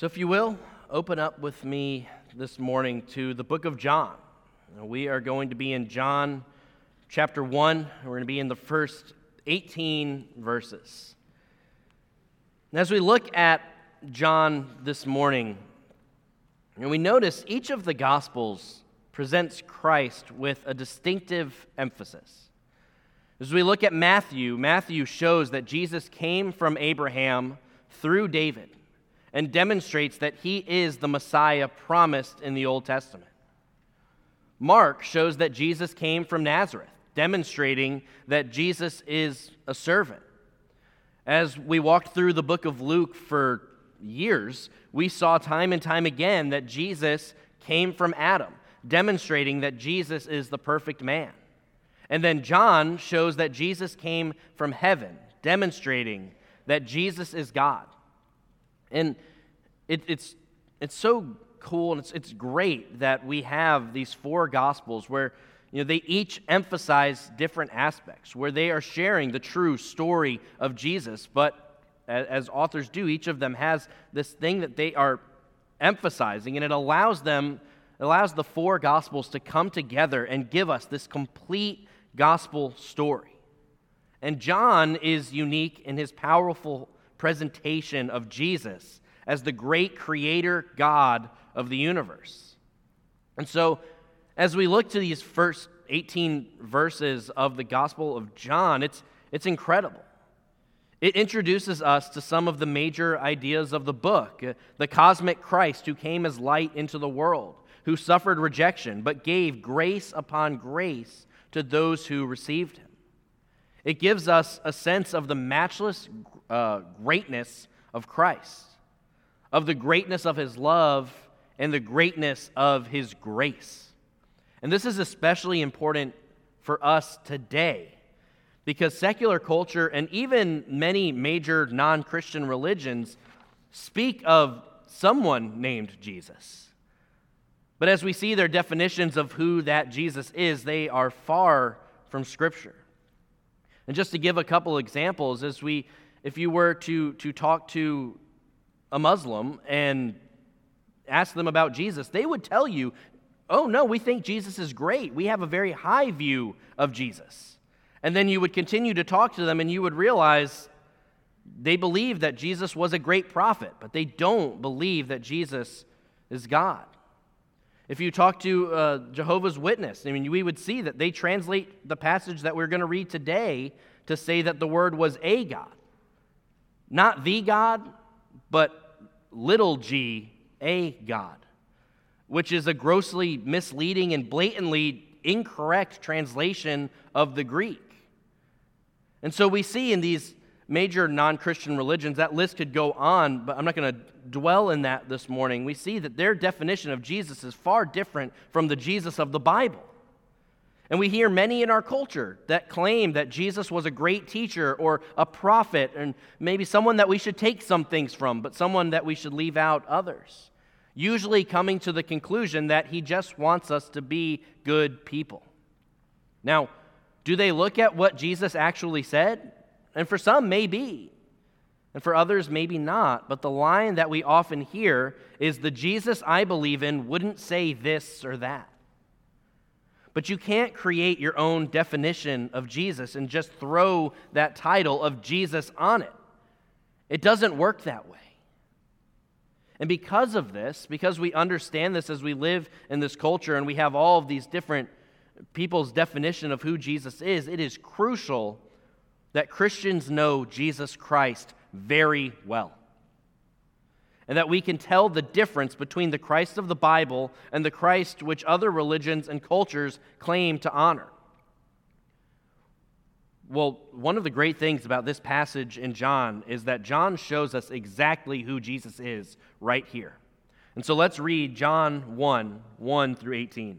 So if you will, open up with me this morning to the book of John. We are going to be in John chapter 1. We're going to be in the first 18 verses. And as we look at John this morning, we notice each of the Gospels presents Christ with a distinctive emphasis. As we look at Matthew, Matthew shows that Jesus came from Abraham through David and demonstrates that he is the Messiah promised in the Old Testament. Mark shows that Jesus came from Nazareth, demonstrating that Jesus is a servant. As we walked through the book of Luke for years, we saw time and time again that Jesus came from Adam, demonstrating that Jesus is the perfect man. And then John shows that Jesus came from heaven, demonstrating that Jesus is God. And it's so cool, and it's great that we have these four Gospels where they each emphasize different aspects, where they are sharing the true story of Jesus. But as authors do, each of them has this thing that they are emphasizing, and it allows the four Gospels to come together and give us this complete gospel story. And John is unique in his powerful presentation of Jesus as the great creator God of the universe. And so, as we look to these first 18 verses of the Gospel of John, it's incredible. It introduces us to some of the major ideas of the book, the cosmic Christ who came as light into the world, who suffered rejection but gave grace upon grace to those who received him. It gives us a sense of the matchless greatness of Christ, of the greatness of his love, and the greatness of his grace. And this is especially important for us today because secular culture and even many major non-Christian religions speak of someone named Jesus. But as we see their definitions of who that Jesus is, they are far from Scripture. And just to give a couple examples, if you were to talk to a Muslim and ask them about Jesus, they would tell you, oh no, we think Jesus is great. We have a very high view of Jesus. And then you would continue to talk to them and you would realize they believe that Jesus was a great prophet, but they don't believe that Jesus is God. If you talk to Jehovah's Witness, we would see that they translate the passage that we're going to read today to say that the word was a God. Not the God, but little g, a God, which is a grossly misleading and blatantly incorrect translation of the Greek. And so we see in these major non-Christian religions, that list could go on, but I'm not going to dwell in that this morning. We see that their definition of Jesus is far different from the Jesus of the Bible. And we hear many in our culture that claim that Jesus was a great teacher or a prophet and maybe someone that we should take some things from, but someone that we should leave out others, usually coming to the conclusion that he just wants us to be good people. Now, do they look at what Jesus actually said? And for some, maybe. And for others, maybe not. But the line that we often hear is, the Jesus I believe in wouldn't say this or that. But you can't create your own definition of Jesus and just throw that title of Jesus on it. It doesn't work that way. And because of this, because we understand this as we live in this culture and we have all of these different people's definition of who Jesus is, it is crucial that Christians know Jesus Christ very well. And that we can tell the difference between the Christ of the Bible and the Christ which other religions and cultures claim to honor. Well, one of the great things about this passage in John is that John shows us exactly who Jesus is right here. And so let's read John 1:1 through 18.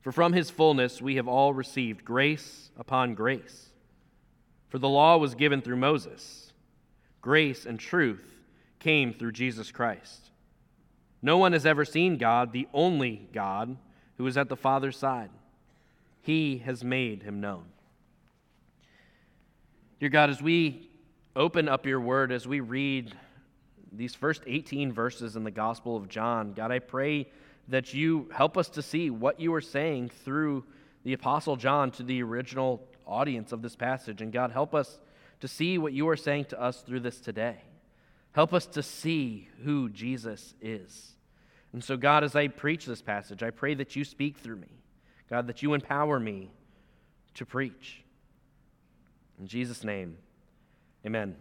For from his fullness we have all received grace upon grace. For the law was given through Moses. Grace and truth came through Jesus Christ. No one has ever seen God, the only God, who is at the Father's side. He has made him known. Dear God, as we open up your word, as we read these first 18 verses in the Gospel of John, God, I pray that you help us to see what you are saying through the Apostle John to the original audience of this passage. And God, help us to see what you are saying to us through this today. Help us to see who Jesus is. And so, God, as I preach this passage, I pray that you speak through me. God, that you empower me to preach. In Jesus' name, amen.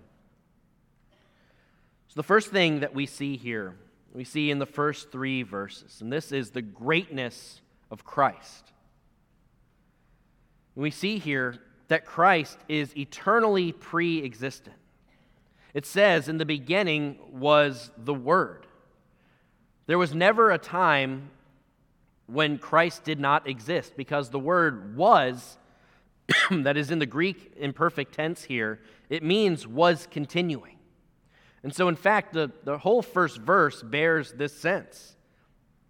So the first thing that we see here, we see in the first three verses, and this is the greatness of Christ. We see here that Christ is eternally pre-existent. It says, "In the beginning was the Word." There was never a time when Christ did not exist, because the word "was," that is in the Greek imperfect tense here, it means "was continuing." And so, in fact, the whole first verse bears this sense.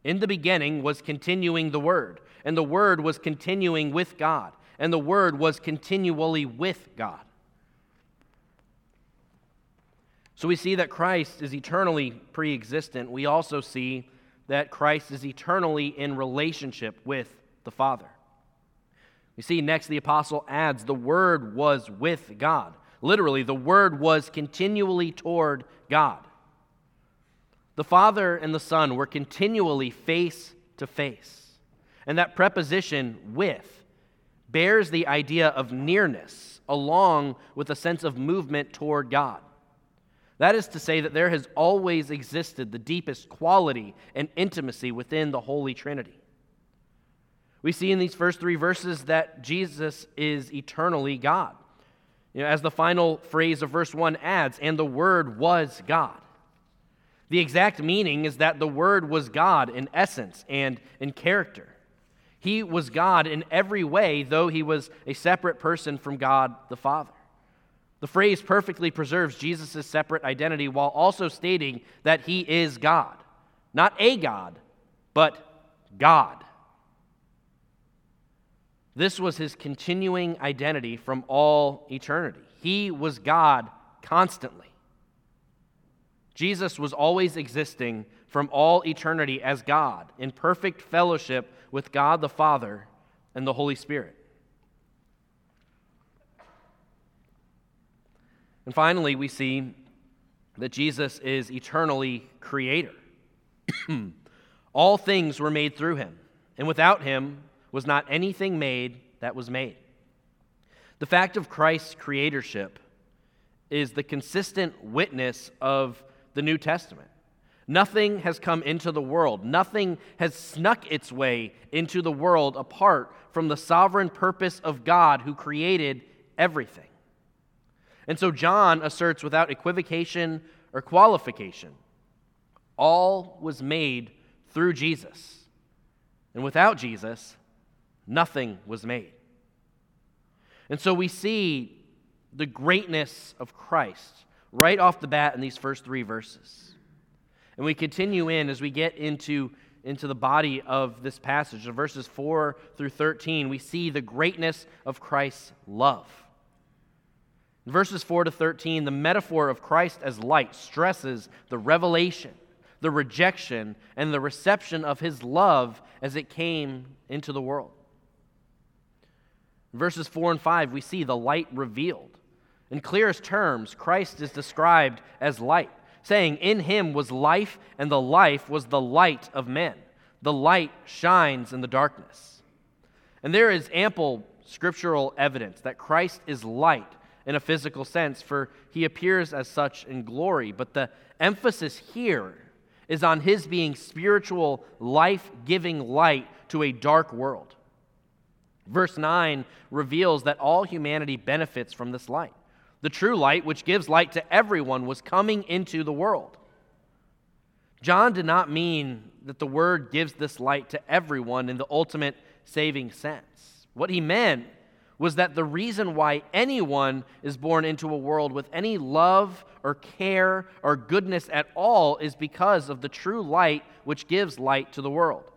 In the beginning was continuing the Word, and the Word was continuing with God, and the Word was continually with God. So we see that Christ is eternally pre-existent. We also see that Christ is eternally in relationship with the Father. We see next the apostle adds, "The Word was with God." Literally, the Word was continually toward God. The Father and the Son were continually face to face. And that preposition "with" bears the idea of nearness, along with a sense of movement toward God. That is to say that there has always existed the deepest quality and intimacy within the Holy Trinity. We see in these first three verses that Jesus is eternally God. You know, as the final phrase of verse 1 adds, "And the Word was God." The exact meaning is that the Word was God in essence and in character. He was God in every way, though he was a separate person from God the Father. The phrase perfectly preserves Jesus' separate identity while also stating that he is God. Not a God, but God. This was his continuing identity from all eternity. He was God constantly. Jesus was always existing from all eternity as God, in perfect fellowship with God the Father and the Holy Spirit. And finally, we see that Jesus is eternally creator. All things were made through him, and without him was not anything made that was made. The fact of Christ's creatorship is the consistent witness of the New Testament. Nothing has come into the world. Nothing has snuck its way into the world apart from the sovereign purpose of God who created everything. And so John asserts without equivocation or qualification, all was made through Jesus. And without Jesus, nothing was made. And so we see the greatness of Christ right off the bat in these first three verses. And we continue in as we get into the body of this passage. In verses 4 through 13, we see the greatness of Christ's love. In verses 4 to 13, the metaphor of Christ as light stresses the revelation, the rejection, and the reception of his love as it came into the world. In verses 4 and 5, we see the light revealed. In clearest terms, Christ is described as light, saying, "In him was life, and the life was the light of men. The light shines in the darkness." And there is ample scriptural evidence that Christ is light in a physical sense, for he appears as such in glory. But the emphasis here is on his being spiritual, life-giving light to a dark world. Verse 9 reveals that all humanity benefits from this light. The true light, which gives light to everyone, was coming into the world. John did not mean that the Word gives this light to everyone in the ultimate saving sense. What he meant was that the reason why anyone is born into a world with any love or care or goodness at all is because of the true light which gives light to the world.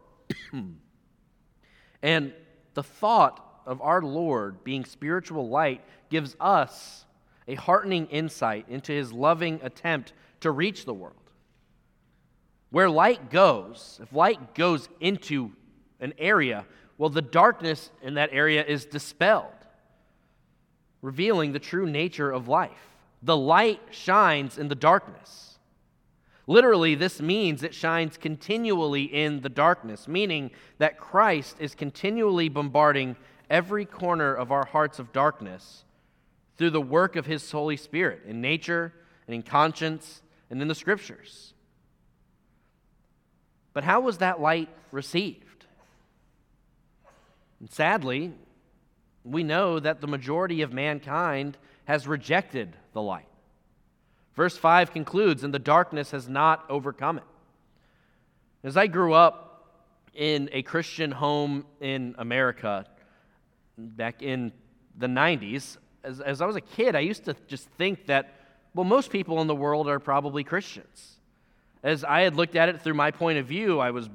And the thought of our Lord being spiritual light gives us a heartening insight into his loving attempt to reach the world. Where light goes, if light goes into an area, well, the darkness in that area is dispelled, revealing the true nature of life. The light shines in the darkness. Literally, this means it shines continually in the darkness, meaning that Christ is continually bombarding every corner of our hearts of darkness through the work of his Holy Spirit in nature and in conscience and in the Scriptures. But how was that light received? And sadly, we know that the majority of mankind has rejected the light. Verse 5 concludes, "And the darkness has not overcome it." As I grew up in a Christian home in America back in the 90s, as I was a kid, I used to just think that, well, most people in the world are probably Christians. As I had looked at it through my point of view, I was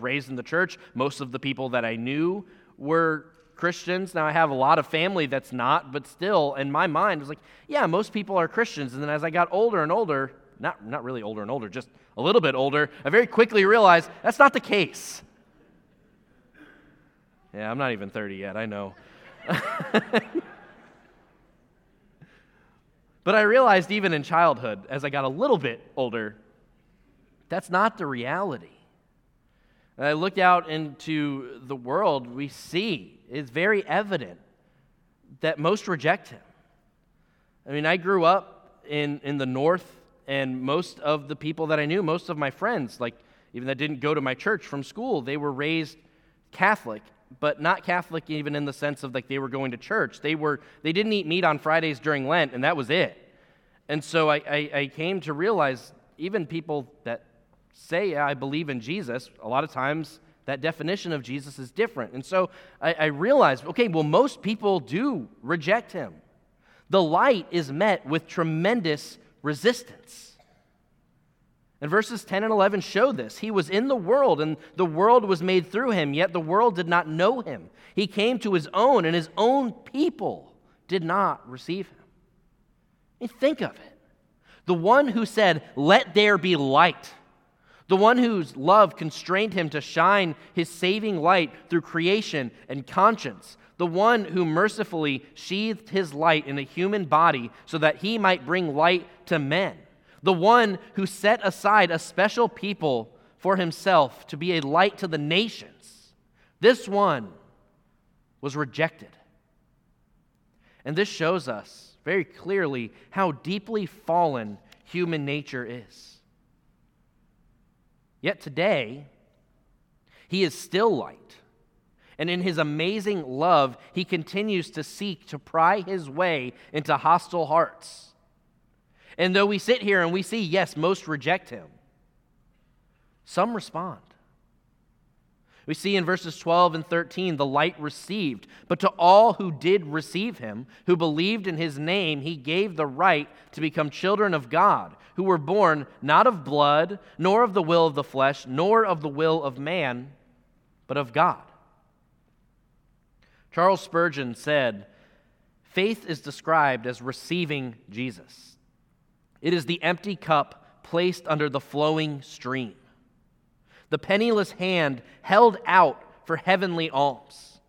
raised in the church. Most of the people that I knew were Christians. Now, I have a lot of family that's not, but still, in my mind, it was like, yeah, most people are Christians. And then as I got older and older, not really older and older, just a little bit older, I very quickly realized that's not the case. Yeah, I'm not even 30 yet, I know. But I realized even in childhood, as I got a little bit older, that's not the reality. And I looked out into the world, we see, it's very evident that most reject him. I mean, I grew up in the North, and most of the people that I knew, most of my friends, like even that didn't go to my church from school, they were raised Catholic. But not Catholic even in the sense of like they were going to church. They didn't eat meat on Fridays during Lent, and that was it. And so I came to realize even people that say, I believe in Jesus, a lot of times that definition of Jesus is different. And so I realized, okay, well, most people do reject him. The light is met with tremendous resistance. And verses 10 and 11 show this. He was in the world, and the world was made through him, yet the world did not know him. He came to his own, and his own people did not receive him. And think of it. The one who said, "Let there be light," the one whose love constrained him to shine his saving light through creation and conscience, the one who mercifully sheathed his light in a human body so that he might bring light to men, the one who set aside a special people for himself to be a light to the nations. This one was rejected. And this shows us very clearly how deeply fallen human nature is. Yet today, he is still light. And in his amazing love, he continues to seek to pry his way into hostile hearts. And though we sit here and we see, yes, most reject him, some respond. We see in verses 12 and 13, the light received, but to all who did receive him, who believed in his name, he gave the right to become children of God, who were born not of blood, nor of the will of the flesh, nor of the will of man, but of God. Charles Spurgeon said, "Faith is described as receiving Jesus. It is the empty cup placed under the flowing stream, the penniless hand held out for heavenly alms."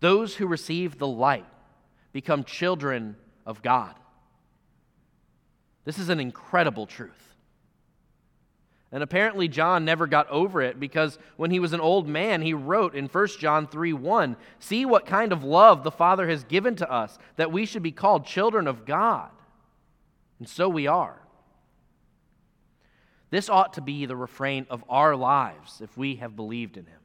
Those who receive the light become children of God. This is an incredible truth. And apparently John never got over it, because when he was an old man, he wrote in 1 John 3:1, "See what kind of love the Father has given to us, that we should be called children of God. And so we are." This ought to be the refrain of our lives if we have believed in him.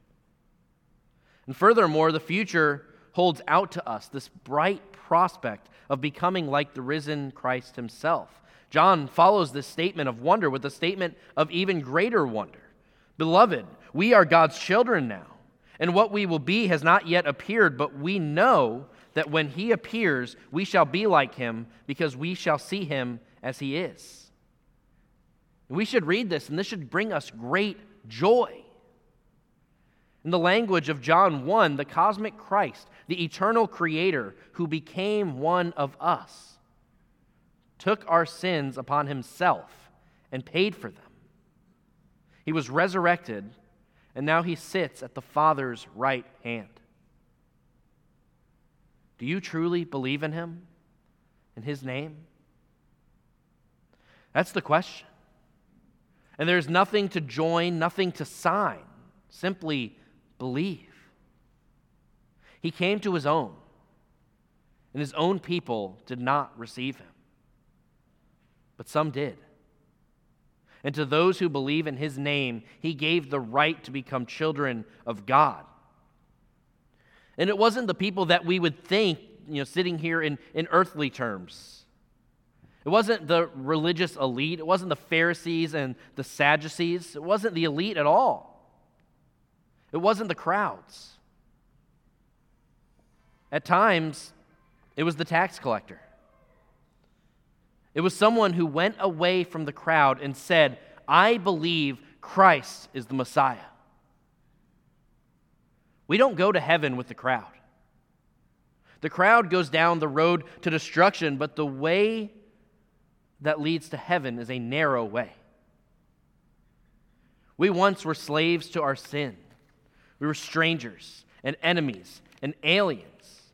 And furthermore, the future holds out to us this bright prospect of becoming like the risen Christ himself. John follows this statement of wonder with a statement of even greater wonder. "Beloved, we are God's children now, and what we will be has not yet appeared, but we know that when he appears, we shall be like him, because we shall see him as he is." We should read this, and this should bring us great joy. In the language of John 1, the cosmic Christ, the eternal creator who became one of us, took our sins upon himself and paid for them. He was resurrected, and now he sits at the Father's right hand. Do you truly believe in him, in his name? That's the question. And there's nothing to join, nothing to sign. Simply believe. He came to his own, and his own people did not receive him. But some did. And to those who believe in his name, he gave the right to become children of God. And it wasn't the people that we would think, sitting here in earthly terms. It wasn't the religious elite. It wasn't the Pharisees and the Sadducees. It wasn't the elite at all. It wasn't the crowds. At times, it was the tax collector. It was someone who went away from the crowd and said, "I believe Christ is the Messiah." We don't go to heaven with the crowd. The crowd goes down the road to destruction, but the way that leads to heaven is a narrow way. We once were slaves to our sin. We were strangers and enemies and aliens.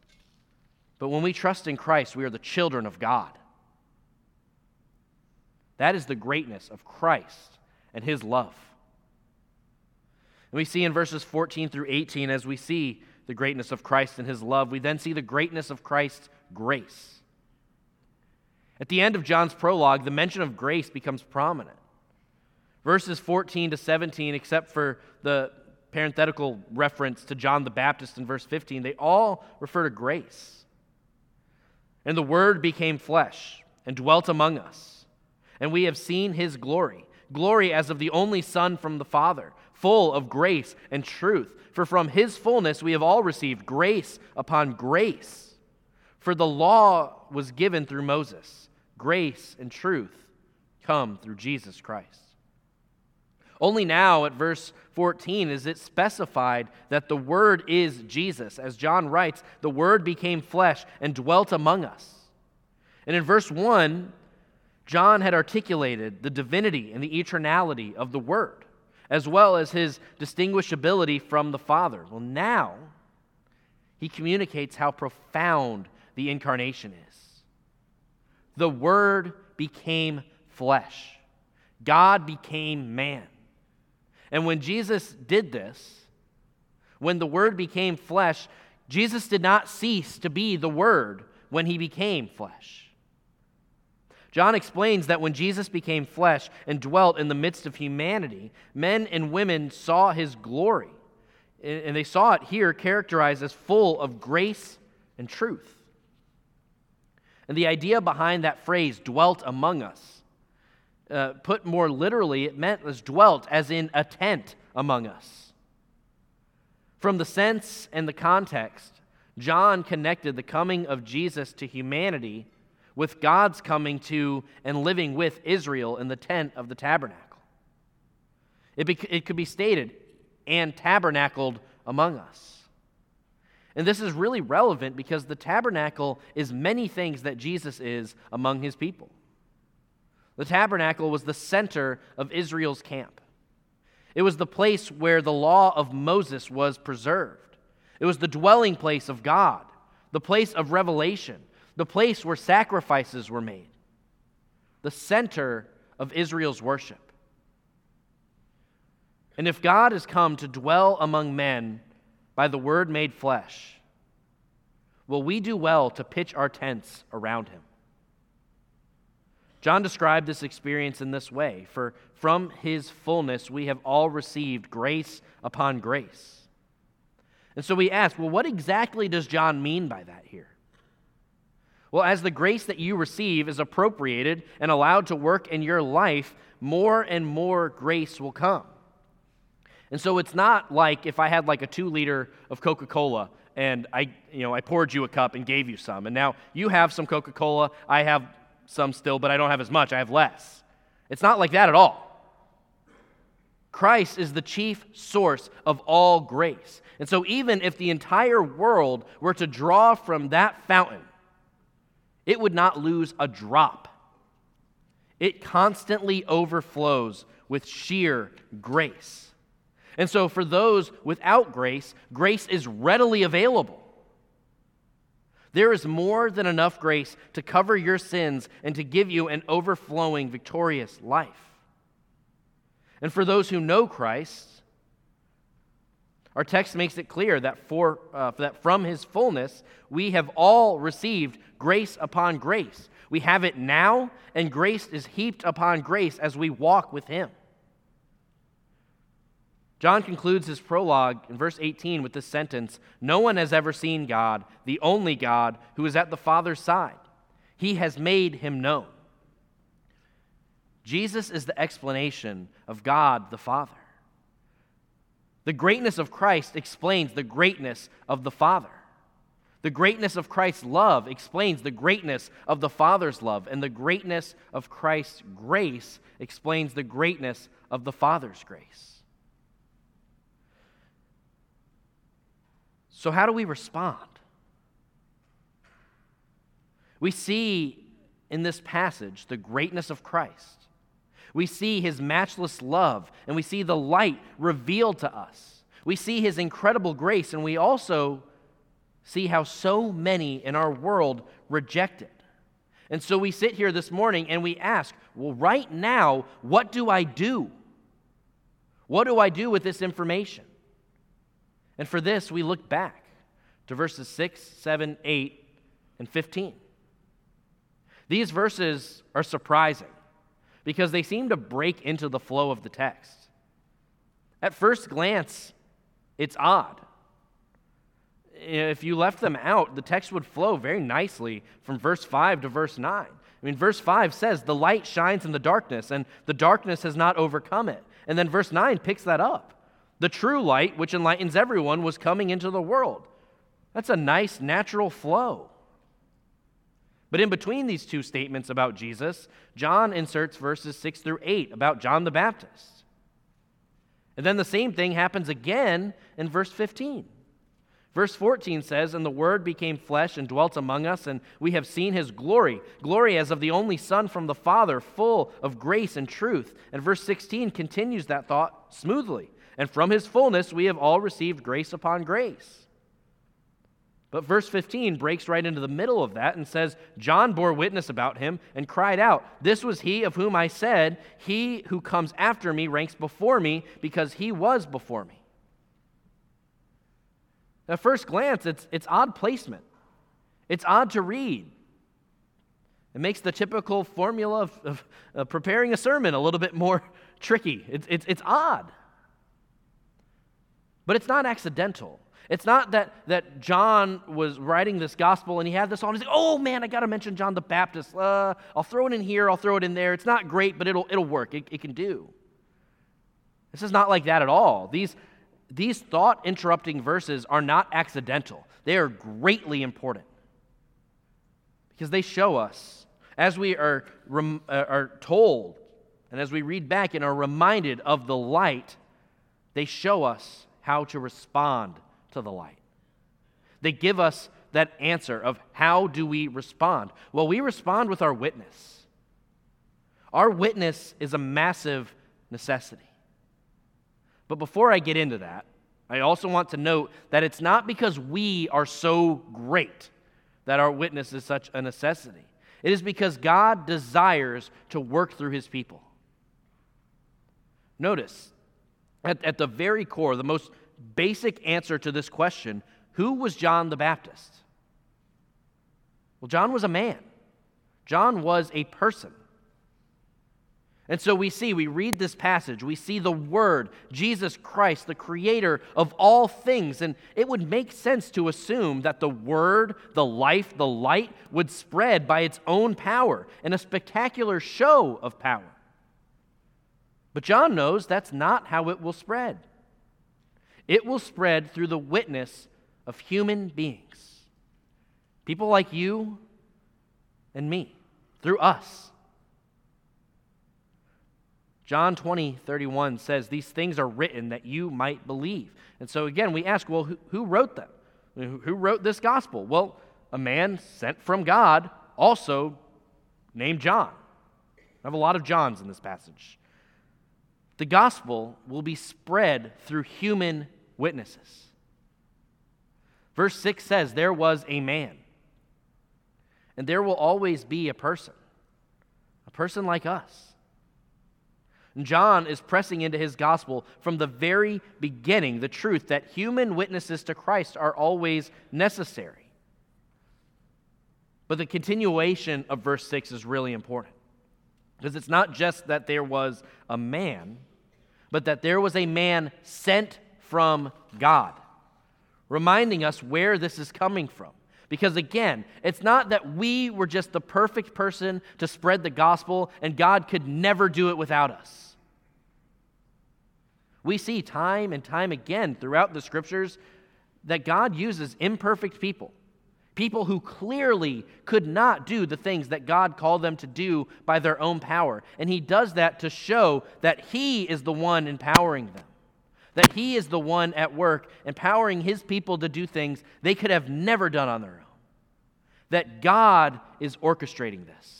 But when we trust in Christ, we are the children of God. That is the greatness of Christ and his love. And we see in verses 14 through 18, as we see the greatness of Christ and his love, we then see the greatness of Christ's grace. At the end of John's prologue, the mention of grace becomes prominent. Verses 14 to 17, except for the parenthetical reference to John the Baptist in verse 15, they all refer to grace. "And the Word became flesh and dwelt among us, and we have seen his glory, glory as of the only Son from the Father, full of grace and truth. For from his fullness we have all received grace upon grace. For the law was given through Moses. Grace and truth come through Jesus Christ." Only now at verse 14 is it specified that the Word is Jesus. As John writes, "The Word became flesh and dwelt among us." And in verse 1, John had articulated the divinity and the eternality of the Word, as well as his distinguishability from the Father. Well, now he communicates how profound the incarnation is. The Word became flesh. God became man. And when Jesus did this, when the Word became flesh, Jesus did not cease to be the Word when he became flesh. John explains that when Jesus became flesh and dwelt in the midst of humanity, men and women saw his glory. And they saw it here characterized as full of grace and truth. And the idea behind that phrase, "dwelt among us," put more literally, it meant as dwelt as in a tent among us. From the sense and the context, John connected the coming of Jesus to humanity with God's coming to and living with Israel in the tent of the tabernacle. It could be stated, and tabernacled among us. And this is really relevant because the tabernacle is many things that Jesus is among his people. The tabernacle was the center of Israel's camp. It was the place where the law of Moses was preserved. It was the dwelling place of God, the place of revelation, the place where sacrifices were made, the center of Israel's worship. And if God has come to dwell among men by the Word made flesh, will we do well to pitch our tents around Him? John described this experience in this way, for from His fullness we have all received grace upon grace. And so we ask, well, what exactly does John mean by that here? Well, as the grace that you receive is appropriated and allowed to work in your life, more and more grace will come. And so it's not like if I had like a 2-liter of Coca-Cola and I poured you a cup and gave you some, and now you have some Coca-Cola, I have some still, but I don't have as much, I have less. It's not like that at all. Christ is the chief source of all grace. And so even if the entire world were to draw from that fountain, it would not lose a drop. It constantly overflows with sheer grace. And so for those without grace, grace is readily available. There is more than enough grace to cover your sins and to give you an overflowing, victorious life. And for those who know Christ, our text makes it clear that that from His fullness we have all received grace upon grace. We have it now, and grace is heaped upon grace as we walk with Him. John concludes his prologue in verse 18 with this sentence, "No one has ever seen God, the only God, who is at the Father's side. He has made Him known." Jesus is the explanation of God the Father. The greatness of Christ explains the greatness of the Father. The greatness of Christ's love explains the greatness of the Father's love, and the greatness of Christ's grace explains the greatness of the Father's grace. So how do we respond? We see in this passage the greatness of Christ. We see His matchless love, and we see the light revealed to us. We see His incredible grace, and we also see how so many in our world reject it. And so we sit here this morning and we ask, well, right now, what do I do? What do I do with this information? And for this, we look back to verses 6, 7, 8, and 15. These verses are surprising because they seem to break into the flow of the text. At first glance, it's odd. If you left them out, the text would flow very nicely from verse 5 to verse 9. Verse 5 says, "The light shines in the darkness, and the darkness has not overcome it." And then verse 9 picks that up. "The true light, which enlightens everyone, was coming into the world." That's a nice, natural flow. But in between these two statements about Jesus, John inserts verses 6 through 8 about John the Baptist. And then the same thing happens again in verse 15. Verse 14 says, "And the Word became flesh and dwelt among us, and we have seen His glory, glory as of the only Son from the Father, full of grace and truth." And verse 16 continues that thought smoothly. "And from His fullness we have all received grace upon grace." But verse 15 breaks right into the middle of that and says, "John bore witness about Him and cried out, 'This was He of whom I said, He who comes after me ranks before me because He was before me.'" At first glance, it's odd placement. It's odd to read. It makes the typical formula of preparing a sermon a little bit more tricky. It's odd. But it's not accidental. It's not that John was writing this gospel and he had this on. He's like, "Oh man, I got to mention John the Baptist. I'll throw it in here, I'll throw it in there. It's not great, but it'll work. It can do." This is not like that at all. These These thought-interrupting verses are not accidental. They are greatly important because they show us, as we are told and as we read back and are reminded of the light, they show us how to respond to the light. They give us that answer of how do we respond? Well, we respond with our witness. Our witness is a massive necessity. But before I get into that, I also want to note that it's not because we are so great that our witness is such a necessity. It is because God desires to work through His people. Notice, at the very core, the most basic answer to this question, who was John the Baptist? Well, John was a man. John was a person. And so we read this passage, we see the Word, Jesus Christ, the Creator of all things, and it would make sense to assume that the Word, the life, the light would spread by its own power in a spectacular show of power. But John knows that's not how it will spread. It will spread through the witness of human beings, people like you and me, through us. John 20:31 says, these things are written that you might believe. And so again, we ask, well, who wrote them? Who wrote this gospel? Well, a man sent from God, also named John. I have a lot of Johns in this passage. The gospel will be spread through human witnesses. Verse 6 says, there was a man, and there will always be a person like us. John is pressing into his gospel from the very beginning the truth that human witnesses to Christ are always necessary. But the continuation of verse 6 is really important because it's not just that there was a man, but that there was a man sent from God, reminding us where this is coming from. Because again, it's not that we were just the perfect person to spread the gospel and God could never do it without us. We see time and time again throughout the Scriptures that God uses imperfect people, people who clearly could not do the things that God called them to do by their own power. And He does that to show that He is the one empowering them, that He is the one at work empowering His people to do things they could have never done on their own, that God is orchestrating this.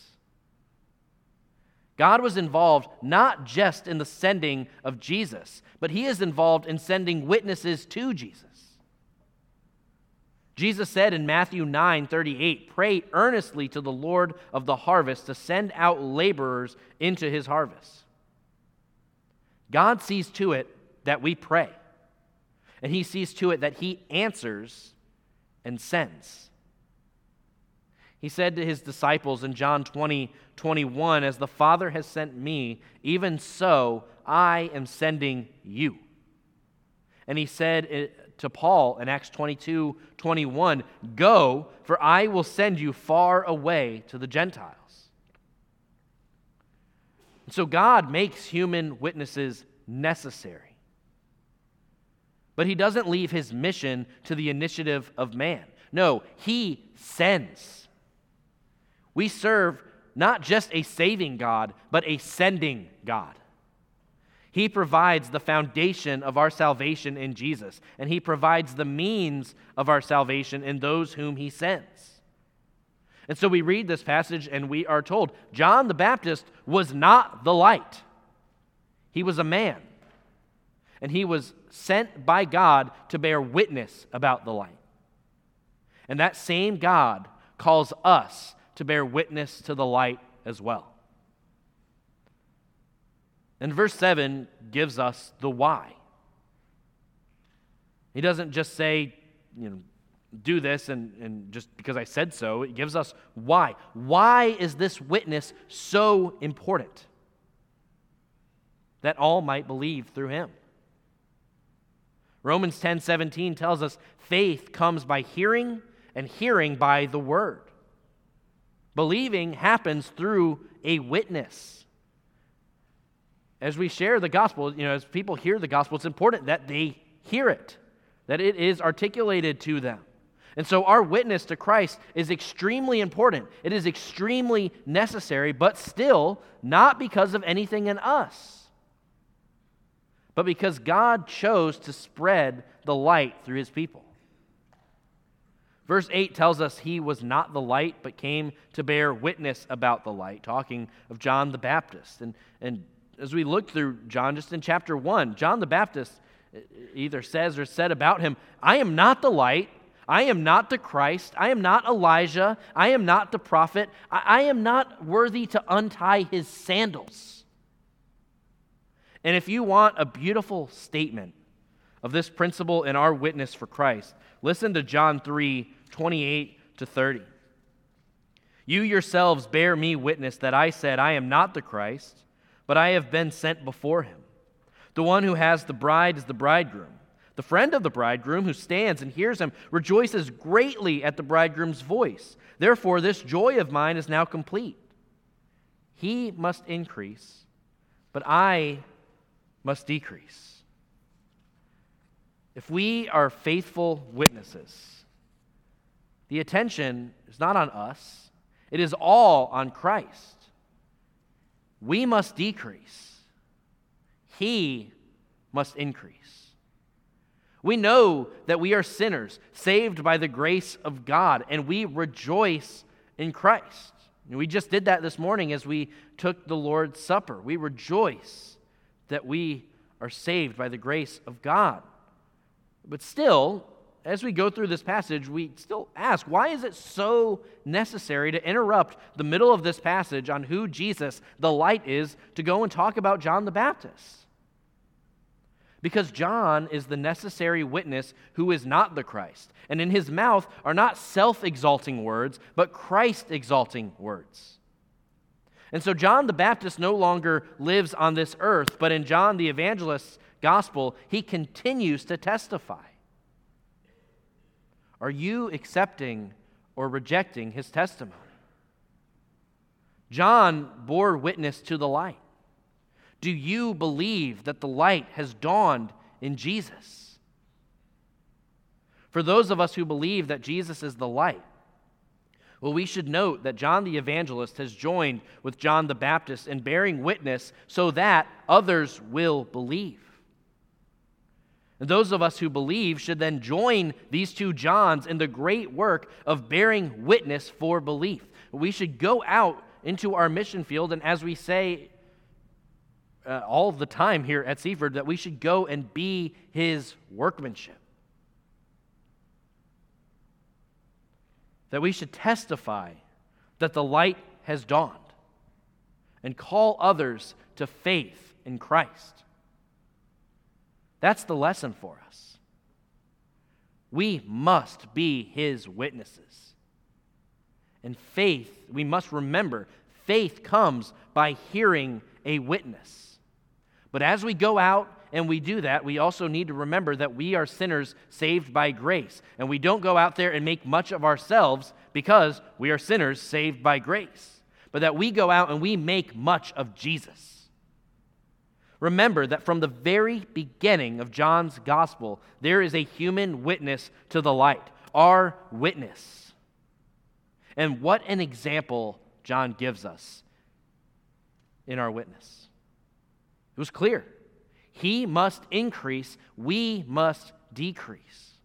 God was involved not just in the sending of Jesus, but He is involved in sending witnesses to Jesus. Jesus said in Matthew 9:38, "Pray earnestly to the Lord of the harvest to send out laborers into His harvest." God sees to it that we pray. And He sees to it that He answers and sends. He said to His disciples in John 20:21, "As the Father has sent me, even so I am sending you." And He said to Paul in Acts 22:21, "Go, for I will send you far away to the Gentiles." And so God makes human witnesses necessary. But He doesn't leave His mission to the initiative of man. No, He sends. We serve not just a saving God, but a sending God. He provides the foundation of our salvation in Jesus, and He provides the means of our salvation in those whom He sends. And so we read this passage and we are told, John the Baptist was not the light. He was a man. And he was sent by God to bear witness about the light. And that same God calls us to bear witness to the light as well. And verse 7 gives us the why. He doesn't just say, do this and just because I said so. It gives us why. Why is this witness so important? That all might believe through Him. Romans 10:17 tells us faith comes by hearing and hearing by the word. Believing happens through a witness. As we share the gospel, as people hear the gospel, it's important that they hear it, that it is articulated to them. And so our witness to Christ is extremely important. It is extremely necessary, but still not because of anything in us, but because God chose to spread the light through His people. Verse 8 tells us He was not the light, but came to bear witness about the light, talking of John the Baptist. And as we look through John, just in chapter 1, John the Baptist either says or said about him, I am not the light, I am not the Christ, I am not Elijah, I am not the prophet, I am not worthy to untie his sandals. And if you want a beautiful statement of this principle in our witness for Christ, listen to John 3:28-30. You yourselves bear me witness that I said, I am not the Christ, but I have been sent before him. The one who has the bride is the bridegroom. The friend of the bridegroom who stands and hears him rejoices greatly at the bridegroom's voice. Therefore, this joy of mine is now complete. He must increase, but I must decrease. If we are faithful witnesses, the attention is not on us. It is all on Christ. We must decrease. He must increase. We know that we are sinners, saved by the grace of God, and we rejoice in Christ. And we just did that this morning as we took the Lord's Supper. We rejoice that we are saved by the grace of God. But still, as we go through this passage, we still ask, why is it so necessary to interrupt the middle of this passage on who Jesus, the light, is to go and talk about John the Baptist? Because John is the necessary witness who is not the Christ. And in his mouth are not self-exalting words, but Christ-exalting words. And so John the Baptist no longer lives on this earth, but in John the Evangelist's gospel, he continues to testify. Are you accepting or rejecting his testimony? John bore witness to the light. Do you believe that the light has dawned in Jesus? For those of us who believe that Jesus is the light, well, we should note that John the Evangelist has joined with John the Baptist in bearing witness so that others will believe. And those of us who believe should then join these two Johns in the great work of bearing witness for belief. We should go out into our mission field, and as we say all the time here at Seaford, that we should go and be His workmanship. That we should testify that the light has dawned and call others to faith in Christ. That's the lesson for us. We must be His witnesses. And faith, we must remember, faith comes by hearing a witness. But as we go out and we do that, we also need to remember that we are sinners saved by grace. And we don't go out there and make much of ourselves because we are sinners saved by grace. But that we go out and we make much of Jesus. Remember that from the very beginning of John's gospel, there is a human witness to the light, our witness. And what an example John gives us in our witness. It was clear. He must increase, we must decrease.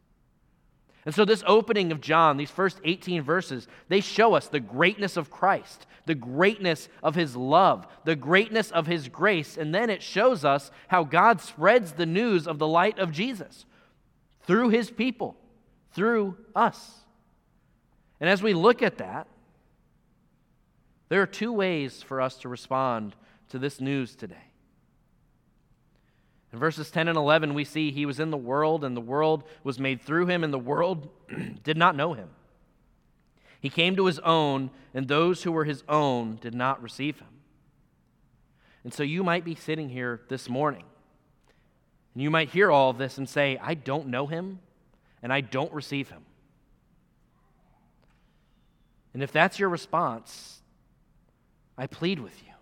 And so this opening of John, these first 18 verses, they show us the greatness of Christ, the greatness of His love, the greatness of His grace, and then it shows us how God spreads the news of the light of Jesus through His people, through us. And as we look at that, there are two ways for us to respond to this news today. In verses 10 and 11, we see He was in the world, and the world was made through Him, and the world did not know Him. He came to His own, and those who were His own did not receive Him. And so you might be sitting here this morning, and you might hear all of this and say, I don't know Him, and I don't receive Him. And if that's your response, I plead with you.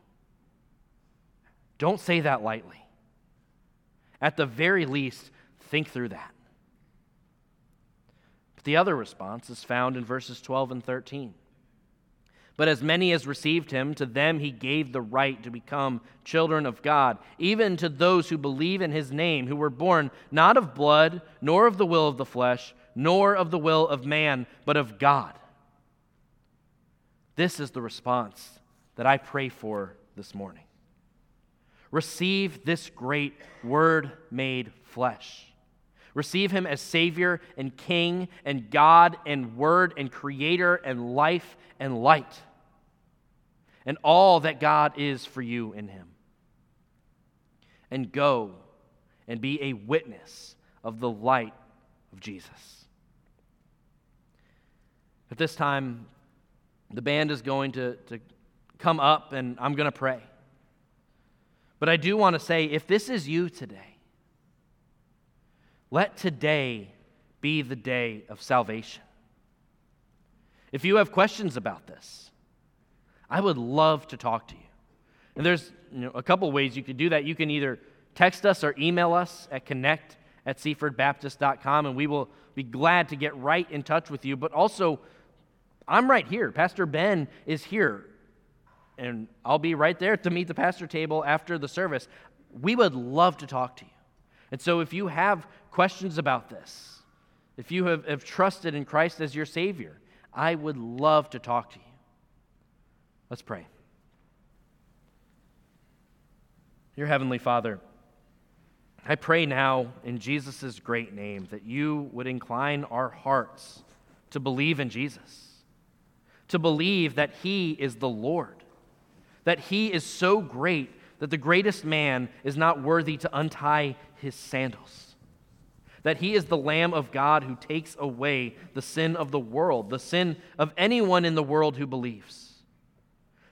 Don't say that lightly. At the very least, Think through that. But the other response is found in verses 12 and 13. But as many as received him, to them he gave the right to become children of God, even to those who believe in his name, who were born not of blood, nor of the will of the flesh, nor of the will of man, but of God. This is the response that I pray for this morning. Receive this great Word made flesh. Receive him as Savior and King and God and Word and Creator and life and light and all that God is for you in him. And go and be a witness of the light of Jesus. At this time, the band is going to come up and I'm going to pray. But I do want to say, if this is you today, let today be the day of salvation. If you have questions about this, I would love to talk to you. And there's a couple ways you could do that. You can either text us or email us at connect@seafordbaptist.com, and we will be glad to get right in touch with you. But also, I'm right here. Pastor Ben is here, and I'll be right there to meet the pastor table after the service. We would love to talk to you. And so if you have questions about this, if you have trusted in Christ as your Savior, I would love to talk to you. Let's pray. Dear Heavenly Father, I pray now in Jesus' great name that you would incline our hearts to believe in Jesus, to believe that he is the Lord, that he is so great that the greatest man is not worthy to untie his sandals, that he is the Lamb of God who takes away the sin of the world, the sin of anyone in the world who believes,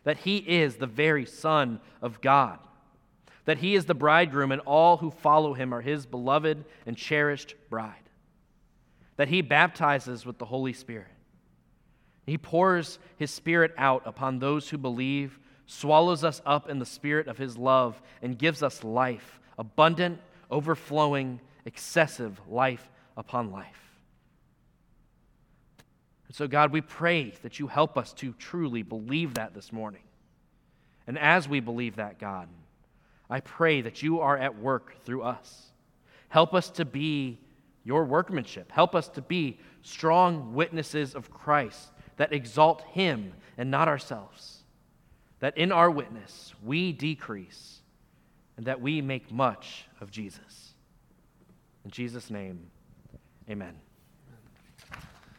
that he is the very Son of God, that he is the bridegroom and all who follow him are his beloved and cherished bride, that he baptizes with the Holy Spirit. He pours his Spirit out upon those who believe, swallows us up in the spirit of his love, and gives us life, abundant, overflowing, excessive life upon life. And so, God, we pray that you help us to truly believe that this morning. And as we believe that, God, I pray that you are at work through us. Help us to be your workmanship. Help us to be strong witnesses of Christ that exalt him and not ourselves, that in our witness we decrease and that we make much of Jesus. In Jesus' name, amen.